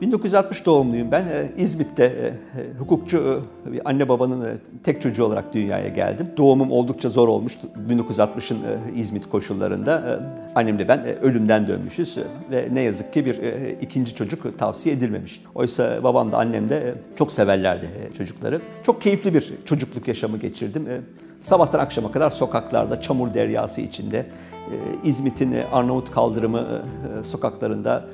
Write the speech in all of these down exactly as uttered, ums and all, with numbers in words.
bin dokuz yüz altmış doğumluyum ben. İzmit'te hukukçu bir anne babanın tek çocuğu olarak dünyaya geldim. Doğumum oldukça zor olmuştu. bin dokuz yüz altmışın İzmit koşullarında annemle ben ölümden dönmüşüz ve ne yazık ki bir ikinci çocuk tavsiye edilmemiş. Oysa babam da annem de çok severlerdi çocukları. Çok keyifli bir çocukluk yaşamı geçirdim. Sabahtan akşama kadar sokaklarda, çamur deryası içinde, İzmit'in Arnavut kaldırımı sokaklarında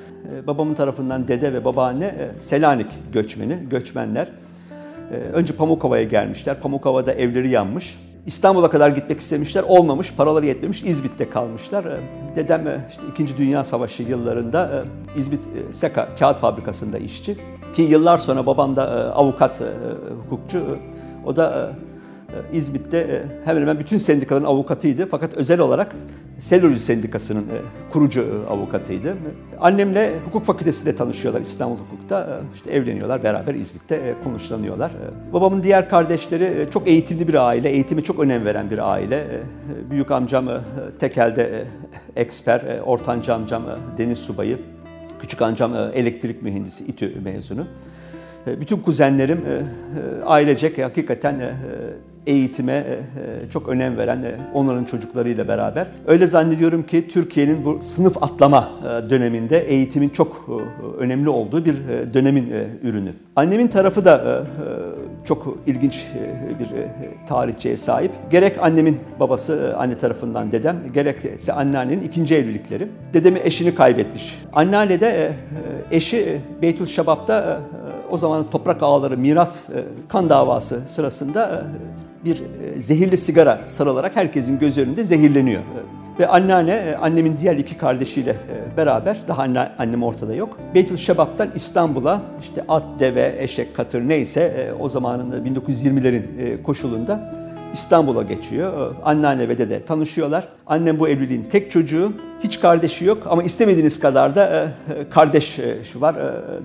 babamın tarafından dede ve babaanne Selanik göçmeni, göçmenler. Önce Pamukova'ya gelmişler. Pamukova'da evleri yanmış. İstanbul'a kadar gitmek istemişler. Olmamış, paraları yetmemiş. İzmit'te kalmışlar. Dedem işte İkinci Dünya Savaşı yıllarında İzmit Seka kağıt fabrikasında işçi. Ki yıllar sonra babam da avukat, hukukçu. O da İzmit'te hemen hemen bütün sendikaların avukatıydı. Fakat özel olarak Selülü Sendikası'nın kurucu avukatıydı. Annemle hukuk fakültesinde tanışıyorlar İstanbul Hukuk'ta. İşte evleniyorlar, beraber İzmit'te konuşlanıyorlar. Babamın diğer kardeşleri çok eğitimli bir aile, eğitime çok önem veren bir aile. Büyük amcam tekelde eksper, ortanca amcam deniz subayı, küçük amcam elektrik mühendisi, İTÜ mezunu. Bütün kuzenlerim ailecek hakikaten eğitime çok önem veren onların çocuklarıyla beraber. Öyle zannediyorum ki Türkiye'nin bu sınıf atlama döneminde eğitimin çok önemli olduğu bir dönemin ürünü. Annemin tarafı da çok ilginç bir tarihçeye sahip. Gerek annemin babası, anne tarafından dedem, gerekse anneannenin ikinci evlilikleri. Dedemi eşini kaybetmiş. Anneanne de eşi Beytülşebap'ta o zaman Toprak Ağaları miras kan davası sırasında bir zehirli sigara sarılarak herkesin göz önünde zehirleniyor. Ve anneanne, annemin diğer iki kardeşiyle beraber, daha anne, annem ortada yok, Beytülşebap'tan İstanbul'a işte at, deve, eşek, katır neyse o zamanın bin dokuz yüz yirmilerin koşulunda İstanbul'a geçiyor. Anneanne ve dede tanışıyorlar. Annem bu evliliğin tek çocuğu. Hiç kardeşi yok ama istemediğiniz kadar da kardeş şu var.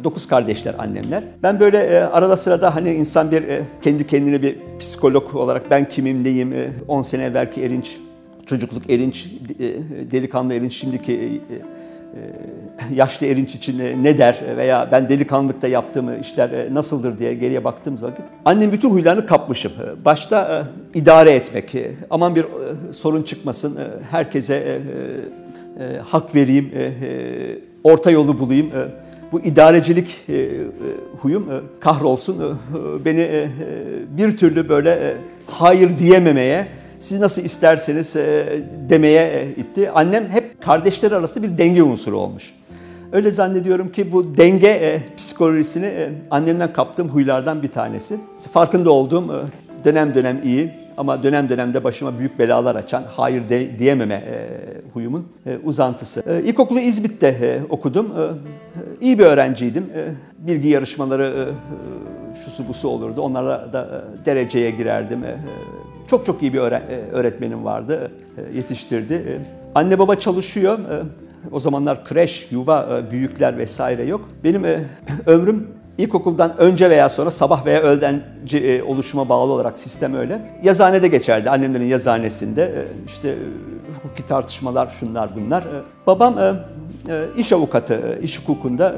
Dokuz kardeşler annemler. Ben böyle arada sırada hani insan bir kendi kendine bir psikolog olarak ben kimim neyim, on sene evvelki Erinç, çocukluk Erinç, delikanlı Erinç, şimdiki yaşlı Erinç için ne der veya ben delikanlıkta yaptığım işler nasıldır diye geriye baktığım zaman annem bütün huylarını kapmışım. Başta idare etmek, aman bir sorun çıkmasın, herkese hak vereyim, orta yolu bulayım. Bu idarecilik huyum kahrolsun beni bir türlü böyle hayır diyememeye, siz nasıl isterseniz demeye itti. Annem hep kardeşler arası bir denge unsuru olmuş. Öyle zannediyorum ki bu denge psikolojisini annemden kaptığım huylardan bir tanesi. Farkında olduğum, dönem dönem iyi ama dönem dönemde başıma büyük belalar açan, hayır de, diyememe huyumun uzantısı. İlkokulu İzmit'te okudum. İyi bir öğrenciydim. Bilgi yarışmaları şusu busu olurdu. Onlara da dereceye girerdim. Çok çok iyi bir öğretmenim vardı, yetiştirdi. Anne baba çalışıyor. O zamanlar kreş, yuva, büyükler vesaire yok. Benim ömrüm ilkokuldan önce veya sonra sabah veya öğlen oluşuma bağlı olarak sistem öyle. Yazıhanede geçerdi, annemlerin yazıhanesinde. İşte hukuki tartışmalar, şunlar bunlar. Babam iş avukatı, iş hukukunda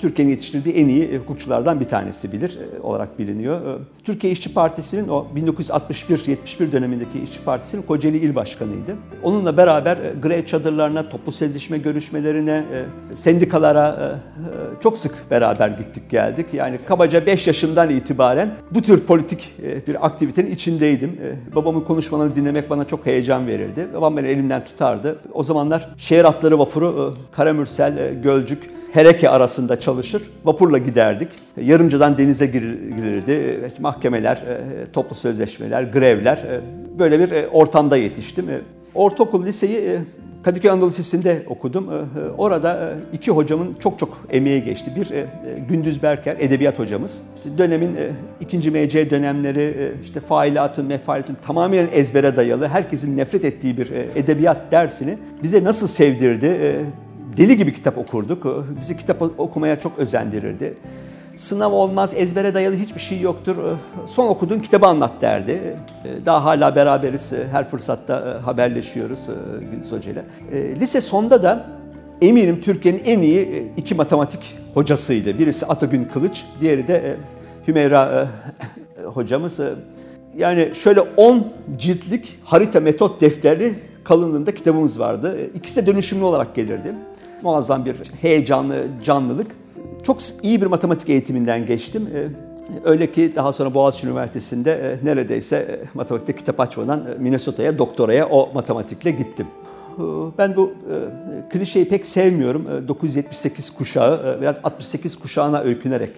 Türkiye'nin yetiştirdiği en iyi hukukçulardan bir tanesi bilir olarak biliniyor. Türkiye İşçi Partisi'nin o bin dokuz yüz altmış bir yetmiş bir dönemindeki İşçi Partisi'nin Kocaeli İl Başkanı'ydı. Onunla beraber grev çadırlarına, toplu sözleşme görüşmelerine, sendikalara çok sık beraber gittik geldik. Yani kabaca beş yaşımdan itibaren bu tür politik bir aktivitenin içindeydim. Babamın konuşmalarını dinlemek bana çok heyecan verirdi. Babam beni elimden tutardı. O zamanlar şehir atları vapuru Karamürsel, Gölcük, Hereke arasında çalışır, vapurla giderdik. Yarımcadan denize girilirdi. Mahkemeler, toplu sözleşmeler, grevler. Böyle bir ortamda yetiştim. Ortaokul, liseyi Kadıköy Anadolu Lisesi'nde okudum. Orada iki hocamın çok çok emeği geçti. Bir Gündüz Berker, edebiyat hocamız. Dönemin ikinci M C dönemleri, işte failatın, mefailatın tamamen ezbere dayalı, herkesin nefret ettiği bir edebiyat dersini bize nasıl sevdirdi? Deli gibi kitap okurduk. Bizi kitap okumaya çok özendirirdi. Sınav olmaz, ezbere dayalı hiçbir şey yoktur. Son okuduğun kitabı anlat derdi. Daha hala beraberiz, her fırsatta haberleşiyoruz Gündüz Hoca ile. Lise sonda da eminim Türkiye'nin en iyi iki matematik hocasıydı. Birisi Atagün Kılıç, diğeri de Hümeyra hocamız. Yani şöyle on ciltlik harita metot defteri kalınlığında kitabımız vardı. İkisi de dönüşümlü olarak gelirdi. Muazzam bir heyecanlı canlılık. Çok iyi bir matematik eğitiminden geçtim. Öyle ki daha sonra Boğaziçi Üniversitesi'nde neredeyse matematikte kitap açmadan Minnesota'ya, doktoraya o matematikle gittim. Ben bu klişeyi pek sevmiyorum. dokuz yüz yetmiş sekiz kuşağı, biraz altmış sekiz kuşağına öykünerek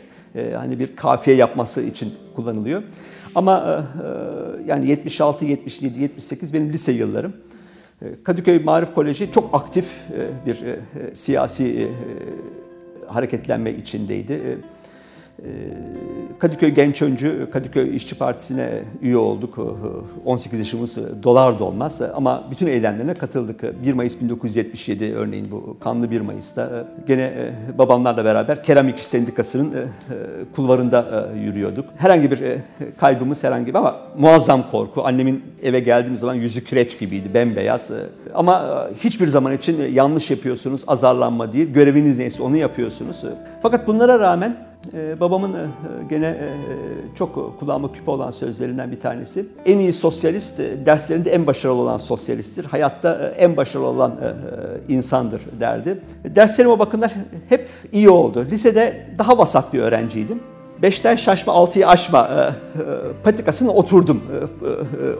hani bir kafiye yapması için kullanılıyor. Ama yani yetmiş altı, yetmiş yedi, yetmiş sekiz benim lise yıllarım. Kadıköy Maarif Koleji çok aktif bir siyasi hareketlenme içindeydi. Kadıköy Genç Öncü, Kadıköy İşçi Partisi'ne üye olduk. on sekiz yaşımız dolar da olmaz ama bütün eylemlerine katıldık. bir Mayıs bin dokuz yüz yetmiş yedi örneğin bu kanlı bir Mayıs'ta gene babamlarla beraber Keramik İş Sendikası'nın kulvarında yürüyorduk. Herhangi bir kaybımız herhangi bir ama muazzam korku. Annemin eve geldiğimiz zaman yüzü kireç gibiydi, bembeyaz. Ama hiçbir zaman için yanlış yapıyorsunuz, azarlanma değil. Göreviniz neyse onu yapıyorsunuz. Fakat bunlara rağmen babamın gene çok kulağıma küpe olan sözlerinden bir tanesi, en iyi sosyalist derslerinde en başarılı olan sosyalisttir, hayatta en başarılı olan insandır derdi. Derslerim o bakımdan hep iyi oldu. Lisede daha vasat bir öğrenciydim. Beşten şaşma, altıyı aşma patikasına oturdum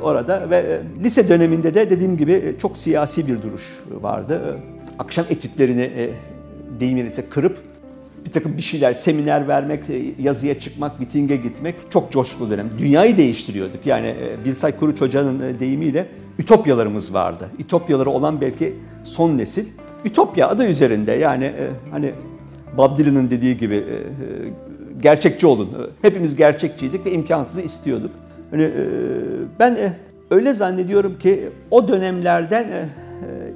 orada ve lise döneminde de dediğim gibi çok siyasi bir duruş vardı. Akşam etütlerini deyimini ise kırıp bir takım bir şeyler, seminer vermek, yazıya çıkmak, mitinge gitmek çok coşkulu dönem. Dünyayı değiştiriyorduk. Yani Bilsay Kuruç Hoca'nın deyimiyle ütopyalarımız vardı. Ütopyaları olan belki son nesil. Ütopya adı üzerinde yani hani Bob Dylan'ın dediği gibi gerçekçi olun. Hepimiz gerçekçiydik ve imkansızı istiyorduk. Yani ben öyle zannediyorum ki o dönemlerden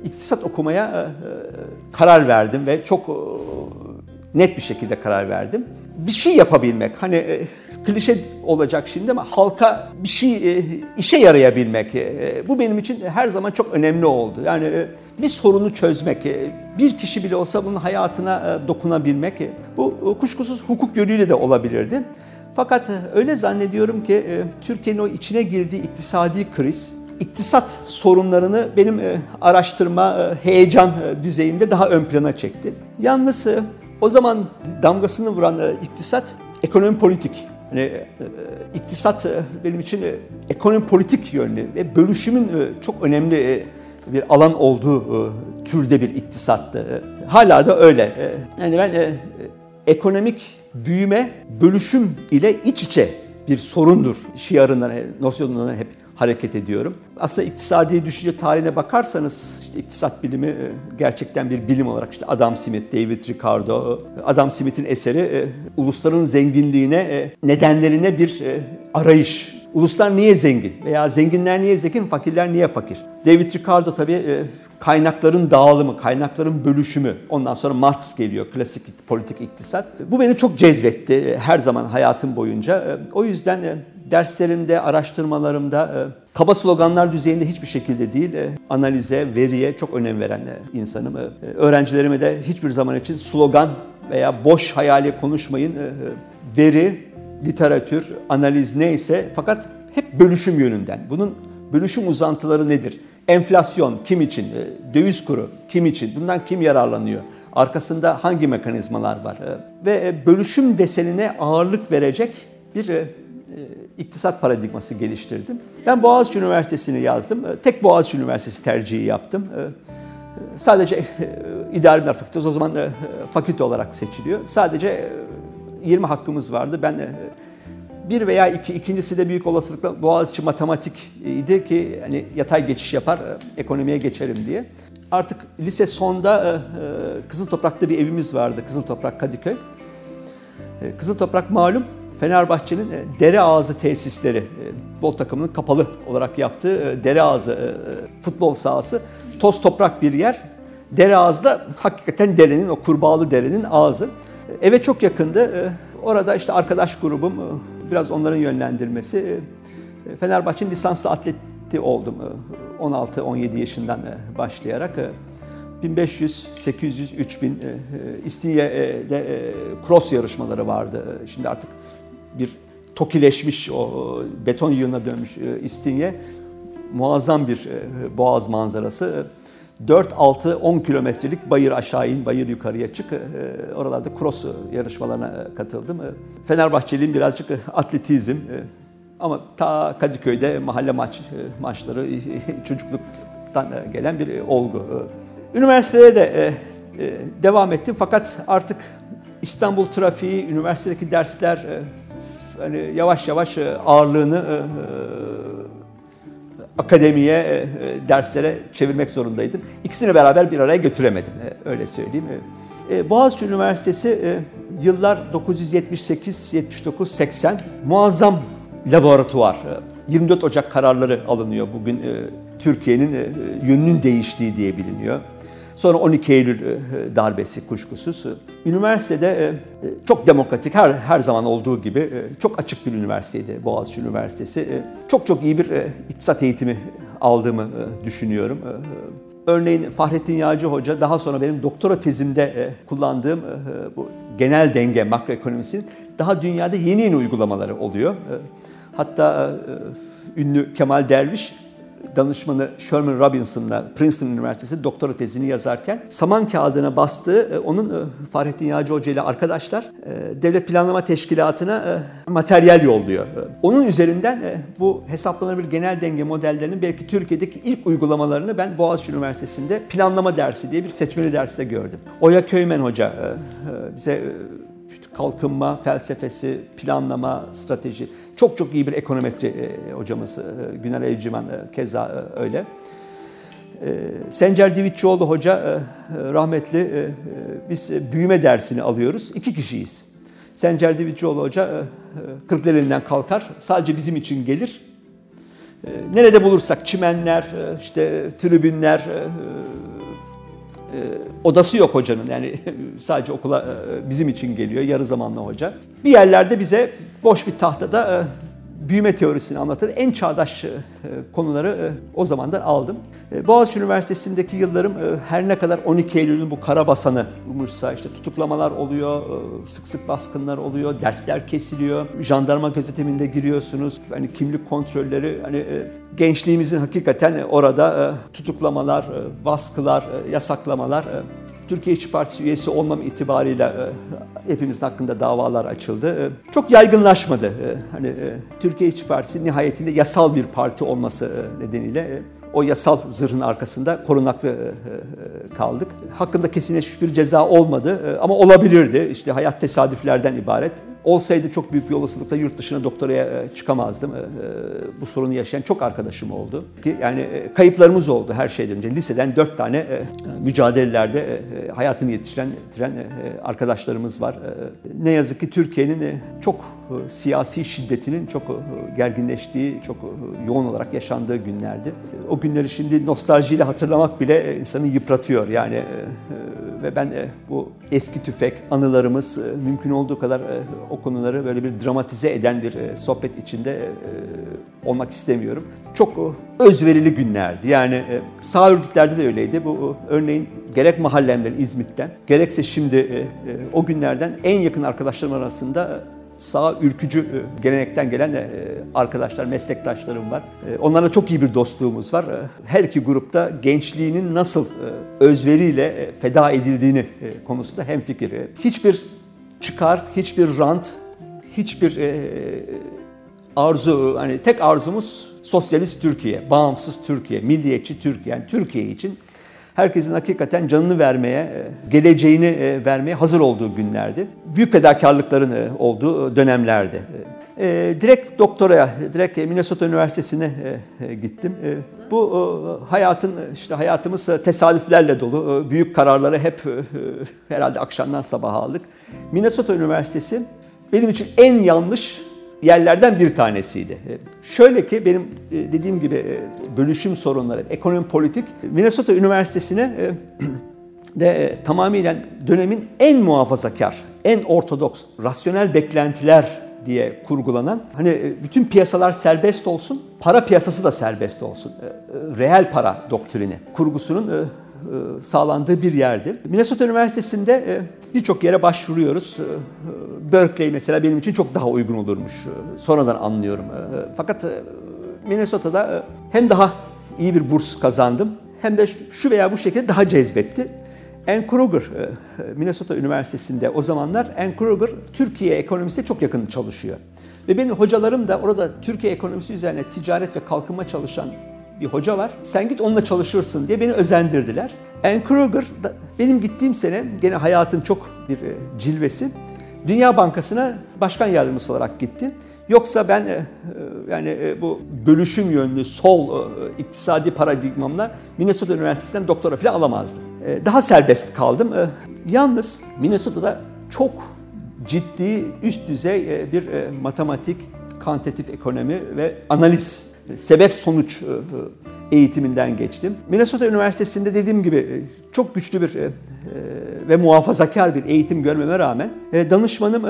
iktisat okumaya karar verdim ve çok net bir şekilde karar verdim. Bir şey yapabilmek, hani e, klişe olacak şimdi ama halka bir şey, e, işe yarayabilmek. E, bu benim için her zaman çok önemli oldu. Yani e, bir sorunu çözmek, e, bir kişi bile olsa bunun hayatına e, dokunabilmek. E, bu e, kuşkusuz hukuk yönüyle de olabilirdi. Fakat e, öyle zannediyorum ki e, Türkiye'nin o içine girdiği iktisadi kriz, iktisat sorunlarını benim e, araştırma, e, heyecan e, düzeyimde daha ön plana çekti. Yalnız e, O zaman damgasını vuran e, iktisat, ekonomi politik. Yani, e, iktisat e, benim için e, ekonomi politik yönlü ve bölüşümün e, çok önemli e, bir alan olduğu e, türde bir iktisattı. E, hala da öyle. E, yani ben e, ekonomik büyüme bölüşüm ile iç içe bir sorundur şiarından, nosyonundan hep hareket ediyorum. Aslında iktisadi düşünce tarihine bakarsanız işte iktisat bilimi gerçekten bir bilim olarak işte Adam Smith, David Ricardo, Adam Smith'in eseri ulusların zenginliğine, nedenlerine bir arayış. Uluslar niye zengin veya zenginler niye zengin, fakirler niye fakir? David Ricardo tabii kaynakların dağılımı, kaynakların bölüşümü. Ondan sonra Marx geliyor, klasik politik iktisat. Bu beni çok cezbetti her zaman hayatım boyunca. O yüzden derslerimde, araştırmalarımda kaba sloganlar düzeyinde hiçbir şekilde değil, analize, veriye çok önem veren insanım. Öğrencilerime de hiçbir zaman için slogan veya boş hayali konuşmayın. Veri, literatür, analiz neyse fakat hep bölüşüm yönünden. Bunun bölüşüm uzantıları nedir? Enflasyon kim için? Döviz kuru kim için? Bundan kim yararlanıyor? Arkasında hangi mekanizmalar var? Ve bölüşüm desenine ağırlık verecek bir iktisat paradigması geliştirdim. Ben Boğaziçi Üniversitesi'ni yazdım. Tek Boğaziçi Üniversitesi tercihi yaptım. Sadece idari bilimler fakültesi o zaman fakülte olarak seçiliyor. Sadece yirmi hakkımız vardı. Ben bir veya iki, ikincisi de büyük olasılıkla Boğaziçi matematik idi ki hani yatay geçiş yapar, ekonomiye geçerim diye. Artık lise sonda Kızıltoprak'ta bir evimiz vardı. Kızıltoprak, Kadıköy. Kızıltoprak malum Fenerbahçe'nin Dereağzı tesisleri, futbol takımının kapalı olarak yaptığı Dereağzı futbol sahası, toz toprak bir yer. Dereağzı da hakikaten derenin, o kurbağalı derenin ağzı. Eve çok yakındı. Orada işte arkadaş grubum, biraz onların yönlendirmesi. Fenerbahçe'nin lisanslı atleti oldum on altı on yedi yaşından başlayarak. bin beş yüz, sekiz yüz, üç bin e, İstinye'de e, cross yarışmaları vardı. Şimdi artık bir tokileşmiş, o beton yığına dönmüş e, İstinye. Muazzam bir e, boğaz manzarası. dört altı on kilometrelik bayır aşağı in, bayır yukarıya çık. E, oralarda cross yarışmalarına katıldım. E, Fenerbahçeliyim birazcık e, atletizm. E, ama ta Kadıköy'de mahalle maç, e, maçları e, çocukluktan e, gelen bir e, olgu. E, Üniversiteye de e, e, devam ettim fakat artık İstanbul trafiği, üniversitedeki dersler e, hani yavaş yavaş e, ağırlığını e, e, akademiye, e, derslere çevirmek zorundaydım. İkisini beraber bir araya götüremedim, e, öyle söyleyeyim. E, Boğaziçi Üniversitesi e, yıllar bin dokuz yüz yetmiş sekiz, yetmiş dokuz, seksen muazzam laboratuvar. yirmi dört Ocak kararları alınıyor bugün. E, Türkiye'nin e, yönünün değiştiği diye biliniyor. Sonra on iki Eylül darbesi kuşkusuz. Üniversitede çok demokratik, her her zaman olduğu gibi çok açık bir üniversiteydi Boğaziçi Üniversitesi. Çok çok iyi bir iktisat eğitimi aldığımı düşünüyorum. Örneğin Fahrettin Yağcı Hoca daha sonra benim doktora tezimde kullandığım bu genel denge makroekonomisinin daha dünyada yeni yeni uygulamaları oluyor. Hatta ünlü Kemal Derviş danışmanı Sherman Robinson'la Princeton Üniversitesi doktora tezini yazarken saman kağıdına bastığı, onun Fahrettin Yağcı Hoca ile arkadaşlar Devlet Planlama Teşkilatı'na materyal yolluyor. Onun üzerinden bu hesaplanabilir genel denge modellerinin belki Türkiye'deki ilk uygulamalarını ben Boğaziçi Üniversitesi'nde planlama dersi diye bir seçmeli derste gördüm. Oya Köymen Hoca bize İşte kalkınma felsefesi, planlama, strateji. Çok çok iyi bir ekonometri e, hocamız e, Günal Evcimen e, keza e, öyle. E, Sencer Divicioğlu Hoca e, rahmetli, e, e, biz büyüme dersini alıyoruz. İki kişiyiz. Sencer Divicioğlu Hoca e, kırklarından kalkar, sadece bizim için gelir. E, nerede bulursak çimenler, e, işte tribünler... E, Odası yok hocanın, yani sadece okula bizim için geliyor yarı zamanlı hoca. Bir yerlerde bize boş bir tahtada büyüme teorisini anlatır. En çağdaş konuları o zamandan aldım. Boğaziçi Üniversitesi'ndeki yıllarım her ne kadar on iki Eylül'ün bu karabasanı olmuşsa, işte tutuklamalar oluyor, sık sık baskınlar oluyor, dersler kesiliyor, jandarma gözetiminde giriyorsunuz, hani kimlik kontrolleri, hani gençliğimizin hakikaten orada tutuklamalar, baskılar, yasaklamalar. Türkiye İşçi Partisi üyesi olmam itibarıyla hepimizin hakkında davalar açıldı. Çok yaygınlaşmadı. Hani Türkiye İşçi Partisi nihayetinde yasal bir parti olması nedeniyle o yasal zırhın arkasında korunaklı kaldık. Hakkında kesinleşmiş bir ceza olmadı ama olabilirdi. İşte hayat tesadüflerden ibaret. Olsaydı çok büyük bir olasılıkla yurt dışına doktoraya çıkamazdım. Bu sorunu yaşayan çok arkadaşım oldu. Yani kayıplarımız oldu her şeyden önce. Liseden dört tane mücadelelerde hayatını yetiştiren arkadaşlarımız var. Ne yazık ki Türkiye'nin çok siyasi şiddetinin çok gerginleştiği, çok yoğun olarak yaşandığı günlerdi. O günleri şimdi nostaljiyle hatırlamak bile insanı yıpratıyor yani. Ve ben bu eski tüfek anılarımız mümkün olduğu kadar o konuları böyle bir dramatize eden bir sohbet içinde olmak istemiyorum. Çok özverili günlerdi. Yani sağ örgütlerde de öyleydi. Bu örneğin gerek mahallemden, İzmit'ten, gerekse şimdi o günlerden en yakın arkadaşlarım arasında sağ ürkücü gelenekten gelen arkadaşlar, meslektaşlarım var. Onlarla çok iyi bir dostluğumuz var. Her iki grupta gençliğinin nasıl özveriyle feda edildiğini konusunda hemfikir. Hiçbir çıkar, hiçbir rant, hiçbir arzu, hani tek arzumuz sosyalist Türkiye, bağımsız Türkiye, milliyetçi Türkiye, yani Türkiye için herkesin hakikaten canını vermeye, geleceğini vermeye hazır olduğu günlerdi. Büyük fedakarlıkların olduğu dönemlerdi. Direkt doktoraya, direkt Minnesota Üniversitesi'ne gittim. Bu hayatın, işte hayatımız tesadüflerle dolu. Büyük kararları hep herhalde akşamdan sabaha aldık. Minnesota Üniversitesi benim için en yanlış yerlerden bir tanesiydi. Şöyle ki benim dediğim gibi bölüşüm sorunları, ekonomi, politik. Minnesota Üniversitesi'ne de tamamen dönemin en muhafazakar, en ortodoks, rasyonel beklentiler diye kurgulanan, hani bütün piyasalar serbest olsun, para piyasası da serbest olsun, reel para doktrini kurgusunun sağlandığı bir yerdi. Minnesota Üniversitesi'nde birçok yere başvuruyoruz. Berkeley mesela benim için çok daha uygun olurmuş. Sonradan anlıyorum. Fakat Minnesota'da hem daha iyi bir burs kazandım hem de şu veya bu şekilde daha cezbetti. Anne Krueger, Minnesota Üniversitesi'nde o zamanlar Anne Krueger Türkiye ekonomisine çok yakın çalışıyor. Ve benim hocalarım da orada Türkiye ekonomisi üzerine ticaret ve kalkınma çalışan bir hoca var. Sen git onunla çalışırsın diye beni özendirdiler. Anne Krueger benim gittiğim sene gene hayatın çok bir cilvesi. Dünya Bankası'na başkan yardımcısı olarak gitti. Yoksa ben yani bu bölüşüm yönlü sol iktisadi paradigmamla Minnesota Üniversitesi'nden doktora falan alamazdım. Daha serbest kaldım. Yalnız Minnesota'da çok ciddi üst düzey bir matematik, kuantitatif ekonomi ve analiz, sebep-sonuç eğitiminden geçtim. Minnesota Üniversitesi'nde dediğim gibi çok güçlü bir ve muhafazakar bir eğitim görmeme rağmen danışmanım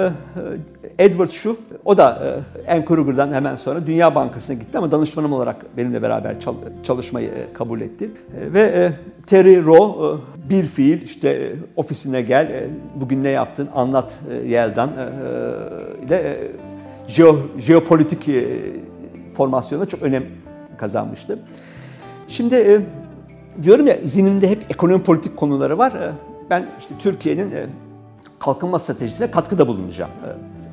Edward Shaw, o da Anne Krueger'dan hemen sonra Dünya Bankası'na gitti ama danışmanım olarak benimle beraber çalışmayı kabul etti. Ve Terry Rowe bir fiil işte ofisine gel, bugün ne yaptın anlat Yeldan ile jeopolitik formasyonda çok önem kazanmıştı. Şimdi e, diyorum ya zihnimde hep ekonomi politik konuları var. E, ben işte Türkiye'nin e, kalkınma stratejisine katkıda bulunacağım.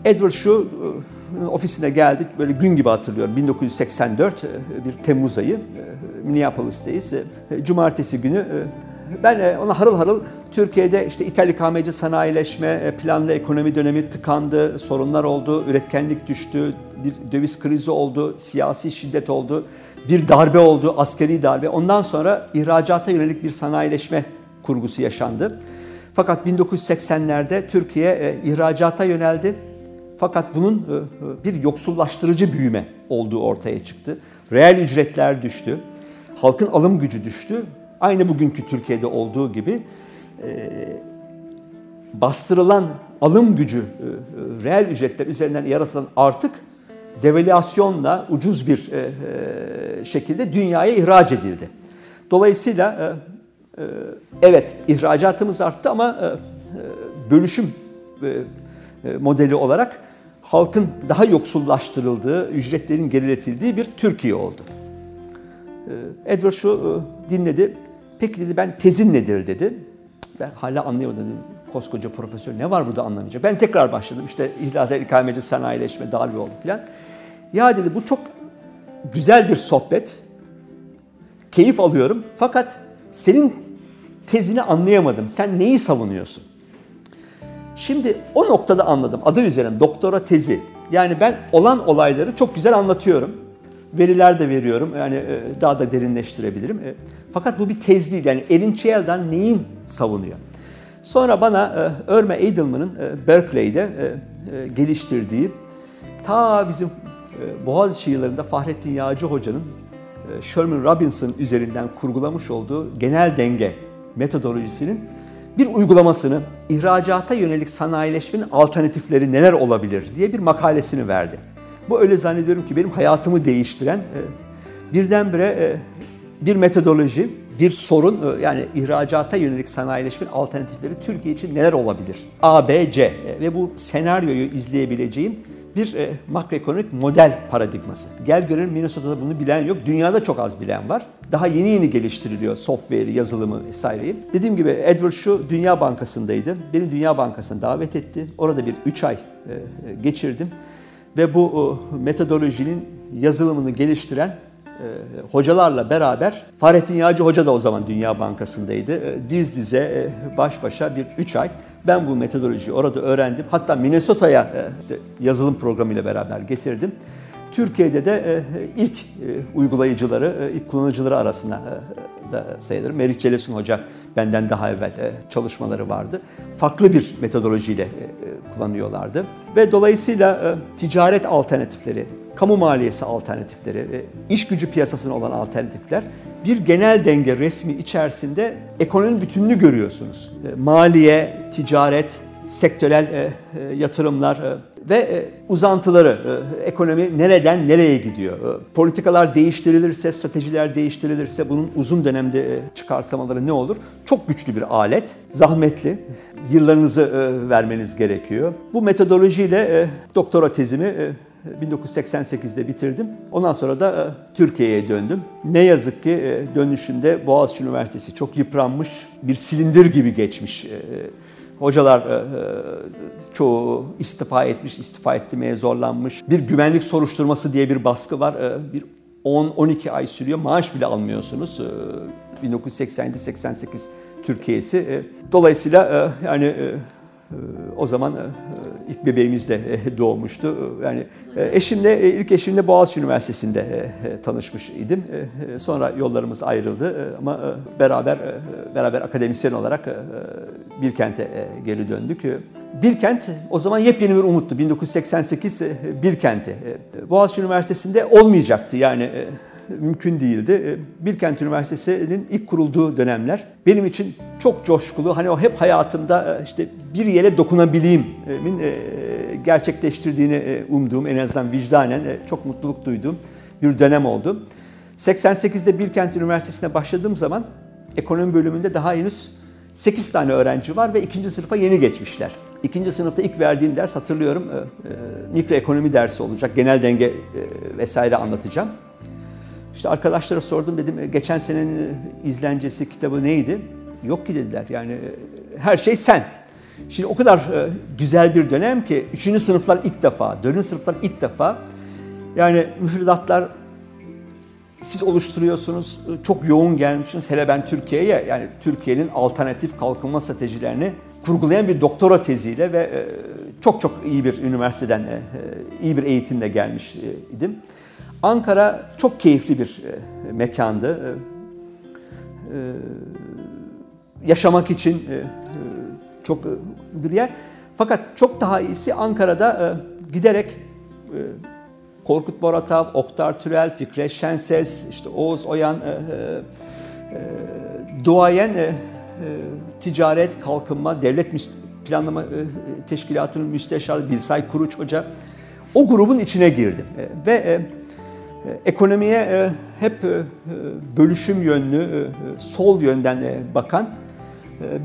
E, Edward Shaw e, ofisine geldik böyle gün gibi hatırlıyorum bin dokuz yüz seksen dört e, bir Temmuz ayı e, Minneapolis'teyiz. E, cumartesi günü e, ben e, ona harıl harıl Türkiye'de işte ithal ikameci sanayileşme, e, planlı ekonomi dönemi tıkandı, sorunlar oldu, üretkenlik düştü, bir döviz krizi oldu, siyasi şiddet oldu. Bir darbe oldu, askeri darbe. Ondan sonra ihracata yönelik bir sanayileşme kurgusu yaşandı. Fakat bin dokuz yüz seksenlerde Türkiye e, ihracata yöneldi. Fakat bunun e, bir yoksullaştırıcı büyüme olduğu ortaya çıktı. Reel ücretler düştü. Halkın alım gücü düştü. Aynı bugünkü Türkiye'de olduğu gibi e, bastırılan alım gücü, e, reel ücretler üzerinden yaratılan artık devalüasyonla ucuz bir e, e, şekilde dünyaya ihraç edildi. Dolayısıyla e, e, evet ihracatımız arttı ama e, bölüşüm e, e, modeli olarak halkın daha yoksullaştırıldığı, ücretlerin geriletildiği bir Türkiye oldu. E, Edward Shaw e, dinledi. Peki dedi ben tezin nedir dedi. Ben hala anlayamadım dedim. Koskoca profesör ne var burada anlamayacak. Ben tekrar başladım işte ihracata ikameci sanayileşme, darbe oldu filan. Ya dedi bu çok güzel bir sohbet. Keyif alıyorum fakat senin tezini anlayamadım. Sen neyi savunuyorsun? Şimdi o noktada anladım. Adı üzerine doktora tezi. Yani ben olan olayları çok güzel anlatıyorum. Veriler de veriyorum. Yani daha da derinleştirebilirim. Fakat bu bir tez değil. Yani Erinci Yeldan neyin savunuyor? Sonra bana Örme Edelman'ın Berkeley'de geliştirdiği, ta bizim Boğaziçi yıllarında Fahrettin Yağcı Hoca'nın Sherman Robinson üzerinden kurgulamış olduğu genel denge metodolojisinin bir uygulamasını, ihracata yönelik sanayileşmenin alternatifleri neler olabilir diye bir makalesini verdi. Bu öyle zannediyorum ki benim hayatımı değiştiren birdenbire bir metodoloji, bir sorun yani ihracata yönelik sanayileşmenin alternatifleri Türkiye için neler olabilir? A, B, C ve bu senaryoyu izleyebileceğim bir makroekonomik model paradigması. Gel görelim Minnesota'da bunu bilen yok. Dünyada çok az bilen var. Daha yeni yeni geliştiriliyor software'i, yazılımı vesaireyi. Dediğim gibi Edward Shaw Dünya Bankası'ndaydı. Beni Dünya Bankası'na davet etti. Orada bir üç ay geçirdim. Ve bu metodolojinin yazılımını geliştiren hocalarla beraber Fahrettin Yağcı Hoca da o zaman Dünya Bankası'ndaydı. Diz dize, baş başa bir üç ay. Ben bu metodolojiyi orada öğrendim. Hatta Minnesota'ya yazılım programıyla beraber getirdim. Türkiye'de de ilk uygulayıcıları, ilk kullanıcıları arasında da sayılırım. Merih Celesun Hoca benden daha evvel çalışmaları vardı. Farklı bir metodolojiyle kullanıyorlardı. Ve dolayısıyla ticaret alternatifleri, kamu maliyesi alternatifleri, iş gücü piyasasına olan alternatifler bir genel denge resmi içerisinde ekonominin bütününü görüyorsunuz. Maliye, ticaret, sektörel yatırımlar, ve uzantıları, ekonomi nereden nereye gidiyor? Politikalar değiştirilirse, stratejiler değiştirilirse bunun uzun dönemde çıkarsamaları ne olur? Çok güçlü bir alet, zahmetli, yıllarınızı vermeniz gerekiyor. Bu metodolojiyle doktora tezimi bin dokuz yüz seksen sekiz'de bitirdim. Ondan sonra da Türkiye'ye döndüm. Ne yazık ki dönüşümde Boğaziçi Üniversitesi çok yıpranmış, bir silindir gibi geçmiş. Hocalar çoğu istifa etmiş, istifa ettirmeye zorlanmış. Bir güvenlik soruşturması diye bir baskı var. Bir on on iki ay sürüyor, maaş bile almıyorsunuz. bin dokuz yüz seksen yedi seksen sekiz Türkiye'si. Dolayısıyla yani o zaman ilk bebeğimiz de doğmuştu. Yani eşimle, ilk eşimle Boğaziçi Üniversitesi'nde tanışmış idim. Sonra yollarımız ayrıldı ama beraber beraber akademisyen olarak Bilkent'e geri döndük. Bilkent o zaman yepyeni bir umuttu. bin dokuz yüz seksen sekiz Bilkent'i. Boğaziçi Üniversitesi'nde olmayacaktı yani. Mümkün değildi. Bilkent Üniversitesi'nin ilk kurulduğu dönemler benim için çok coşkulu, hani o hep hayatımda işte bir yere dokunabileyim'in gerçekleştirdiğini umduğum, en azından vicdanen çok mutluluk duyduğum bir dönem oldu. seksen sekiz'de Bilkent Üniversitesi'ne başladığım zaman ekonomi bölümünde daha henüz sekiz tane öğrenci var ve ikinci sınıfa yeni geçmişler. İkinci sınıfta ilk verdiğim ders, hatırlıyorum, mikroekonomi dersi olacak, genel denge vesaire anlatacağım. İşte arkadaşlara sordum, dedim geçen senenin izlencesi, kitabı neydi? Yok ki dediler, yani her şey sen. Şimdi o kadar güzel bir dönem ki üçüncü sınıflar ilk defa, dördüncü sınıflar ilk defa. Yani müfredatlar siz oluşturuyorsunuz, çok yoğun gelmişsiniz. Hele ben Türkiye'ye, yani Türkiye'nin alternatif kalkınma stratejilerini kurgulayan bir doktora teziyle ve çok çok iyi bir üniversiteden, iyi bir eğitimle gelmiş idim. Ankara çok keyifli bir mekandı. Yaşamak için çok bir yer. Fakat çok daha iyisi Ankara'da giderek Korkut Boratav, Oktar Türel, Fikret Şenses, işte Oğuz Oyan, duayen ticaret, kalkınma, Devlet Planlama Teşkilatı'nın müsteşarı Bilsay Kuruç Hoca o grubun içine girdim ve ekonomiye hep bölüşüm yönlü, sol yönden bakan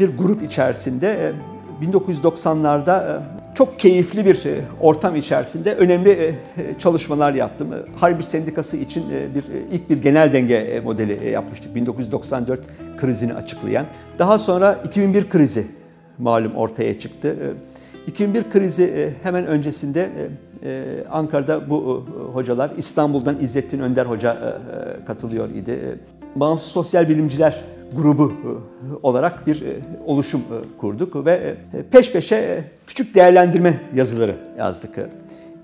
bir grup içerisinde bin dokuz yüz doksan'larda çok keyifli bir ortam içerisinde önemli çalışmalar yaptım. Harbi Sendikası için bir, ilk bir genel denge modeli yapmıştık, bin dokuz yüz doksan dört krizini açıklayan. Daha sonra iki bin bir krizi malum ortaya çıktı. iki bin bir krizi hemen öncesinde Ankara'da bu hocalar, İstanbul'dan İzzettin Önder Hoca katılıyor idi. Bağımsız Sosyal Bilimciler Grubu olarak bir oluşum kurduk ve peş peşe küçük değerlendirme yazıları yazdık.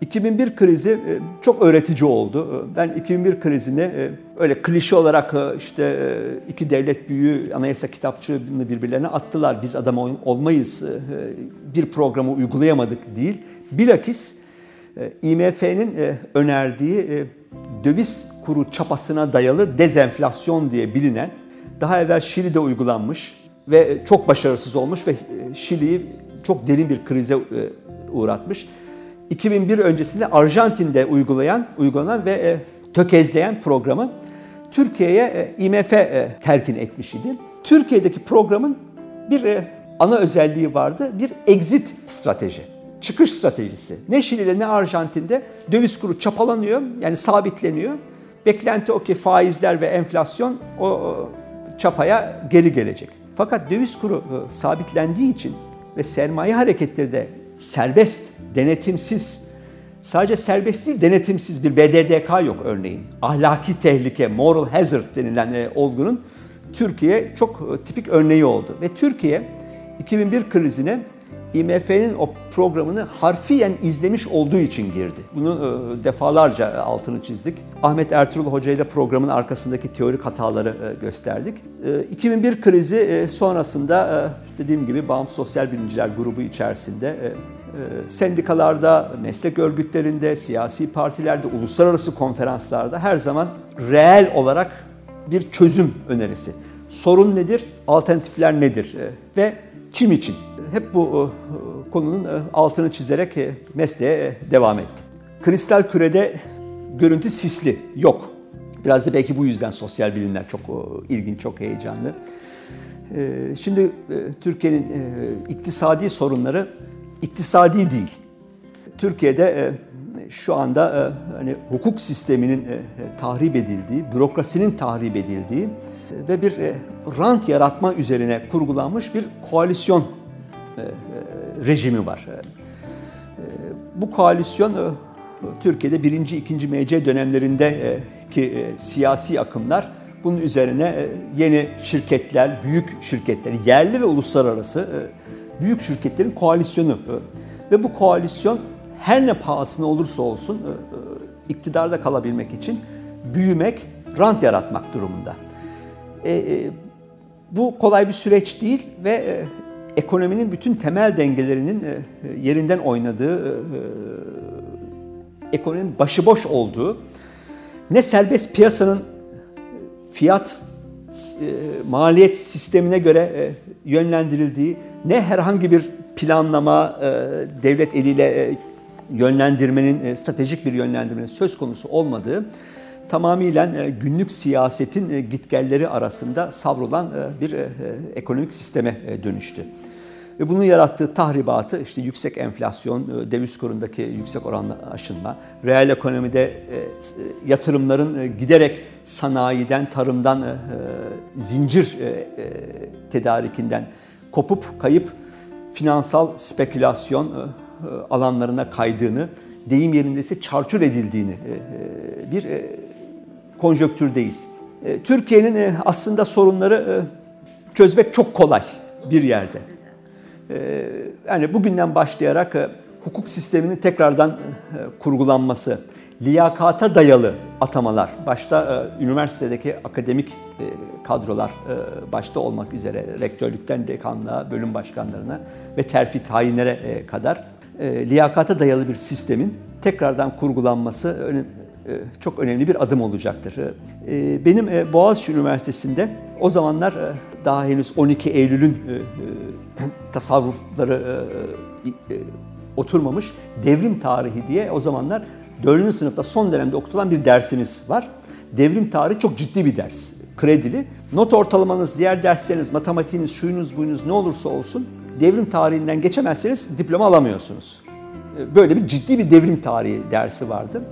iki bin bir krizi çok öğretici oldu. Ben iki bin bir krizini öyle klişe olarak işte iki devlet büyüğü anayasa kitapçığını birbirlerine attılar, biz adam olmayız, bir programı uygulayamadık değil. Bilakis I M F'nin önerdiği döviz kuru çapasına dayalı dezenflasyon diye bilinen, daha evvel Şili'de uygulanmış ve çok başarısız olmuş ve Şili'yi çok derin bir krize uğratmış. iki bin bir öncesinde Arjantin'de uygulayan, uygulanan ve tökezleyen programı Türkiye'ye I M F telkin etmiş idi. Türkiye'deki programın bir ana özelliği vardı, bir exit strateji. Çıkış stratejisi. Ne Şili'de ne Arjantin'de döviz kuru çapalanıyor, yani sabitleniyor. Beklenti o ki faizler ve enflasyon o, o çapaya geri gelecek. Fakat döviz kuru e, sabitlendiği için ve sermaye hareketleri de serbest, denetimsiz, sadece serbest değil denetimsiz, bir B D D K yok örneğin. Ahlaki tehlike, moral hazard denilen e, olgunun Türkiye çok e, tipik örneği oldu. Ve Türkiye iki bin bir krizine I M F'nin o programını harfiyen izlemiş olduğu için girdi. Bunu defalarca altını çizdik. Ahmet Ertuğrul Hoca ile programın arkasındaki teorik hataları gösterdik. iki bin bir krizi sonrasında dediğim gibi Bağımsız Sosyal Bilimciler Grubu içerisinde sendikalarda, meslek örgütlerinde, siyasi partilerde, uluslararası konferanslarda her zaman reel olarak bir çözüm önerisi. Sorun nedir? Alternatifler nedir? Ve kim için? Hep bu konunun altını çizerek mesleğe devam ettim. Kristal kürede görüntü sisli, yok. Biraz da belki bu yüzden sosyal bilimler çok ilginç, çok heyecanlı. Şimdi Türkiye'nin iktisadi sorunları iktisadi değil. Türkiye'de şu anda hani hukuk sisteminin tahrip edildiği, bürokrasinin tahrip edildiği ve bir rant yaratma üzerine kurgulanmış bir koalisyon rejimi var. Bu koalisyon Türkiye'de birinci, ikinci M C dönemlerindeki siyasi akımlar bunun üzerine yeni şirketler, büyük şirketler, yerli ve uluslararası büyük şirketlerin koalisyonu ve bu koalisyon her ne pahasına olursa olsun iktidarda kalabilmek için büyümek, rant yaratmak durumunda. Bu kolay bir süreç değil ve ekonominin bütün temel dengelerinin yerinden oynadığı, ekonominin başıboş olduğu, ne serbest piyasanın fiyat, maliyet sistemine göre yönlendirildiği, ne herhangi bir planlama, devlet eliyle yönlendirmenin, stratejik bir yönlendirmenin söz konusu olmadığı, tamamıyla günlük siyasetin gitgelleri arasında savrulan bir ekonomik sisteme dönüştü. Ve bunun yarattığı tahribatı işte yüksek enflasyon, döviz kurundaki yüksek oranla aşınma, reel ekonomide yatırımların giderek sanayiden, tarımdan, zincir tedarikinden kopup kayıp finansal spekülasyon alanlarına kaydığını, deyim yerindeyse çarçur edildiğini bir konjonktürdeyiz. Türkiye'nin aslında sorunları çözmek çok kolay bir yerde. Yani bugünden başlayarak hukuk sisteminin tekrardan kurgulanması, liyakata dayalı atamalar, başta üniversitedeki akademik kadrolar başta olmak üzere rektörlükten dekanlığa, bölüm başkanlarına ve terfi tayinlere kadar liyakata dayalı bir sistemin tekrardan kurgulanması çok önemli bir adım olacaktır. Benim Boğaziçi Üniversitesi'nde o zamanlar daha henüz on iki Eylül'ün tasavvufları oturmamış devrim tarihi diye o zamanlar dördüncü sınıfta son dönemde okutulan bir dersimiz var. Devrim tarihi çok ciddi bir ders, kredili. Not ortalamanız, diğer dersleriniz, matematiğiniz, şuyunuz, buyunuz ne olursa olsun devrim tarihinden geçemezseniz diploma alamıyorsunuz. Böyle bir ciddi bir devrim tarihi dersi vardı.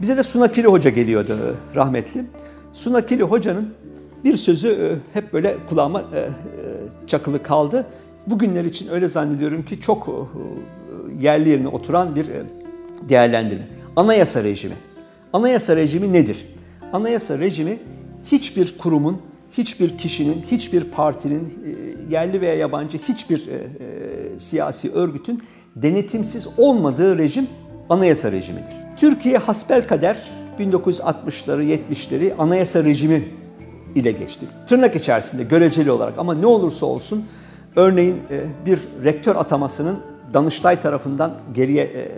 Bize de Sunakili Hoca geliyordu rahmetli. Sunakili Hoca'nın bir sözü hep böyle kulağıma çakılı kaldı. Bugünler için öyle zannediyorum ki çok yerli yerine oturan bir değerlendirme. Anayasa rejimi. Anayasa rejimi nedir? Anayasa rejimi hiçbir kurumun, hiçbir kişinin, hiçbir partinin, yerli veya yabancı hiçbir siyasi örgütün denetimsiz olmadığı rejim anayasa rejimidir. Türkiye hasbelkader bin dokuz yüz altmışları, yetmişleri anayasa rejimi ile geçti. Tırnak içerisinde göreceli olarak ama ne olursa olsun örneğin bir rektör atamasının Danıştay tarafından geriye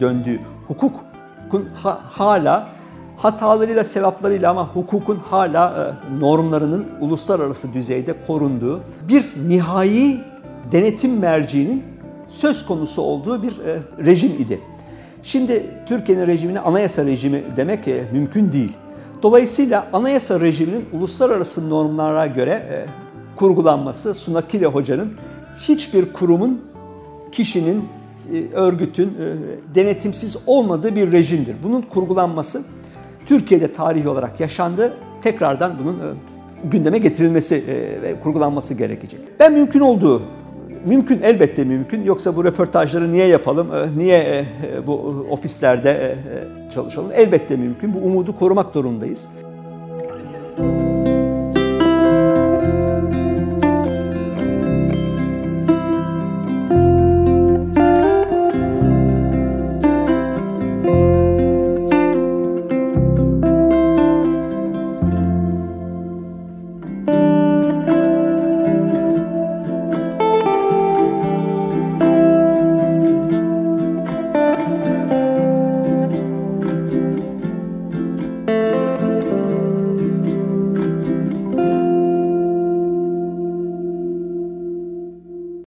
döndüğü, hukukun hala hatalarıyla, sevaplarıyla ama hukukun hala normlarının uluslararası düzeyde korunduğu, bir nihai denetim merciğinin söz konusu olduğu bir rejim idi. Şimdi Türkiye'nin rejimine anayasa rejimi demek mümkün değil. Dolayısıyla anayasa rejiminin uluslararası normlara göre kurgulanması, Sunakile Hoca'nın hiçbir kurumun, kişinin, örgütün denetimsiz olmadığı bir rejimdir. Bunun kurgulanması Türkiye'de tarihi olarak yaşandı. Tekrardan bunun gündeme getirilmesi ve kurgulanması gerekecek. Ben mümkün olduğu, mümkün elbette mümkün. Yoksa bu röportajları niye yapalım, niye bu ofislerde çalışalım? Elbette mümkün. Bu umudu korumak zorundayız.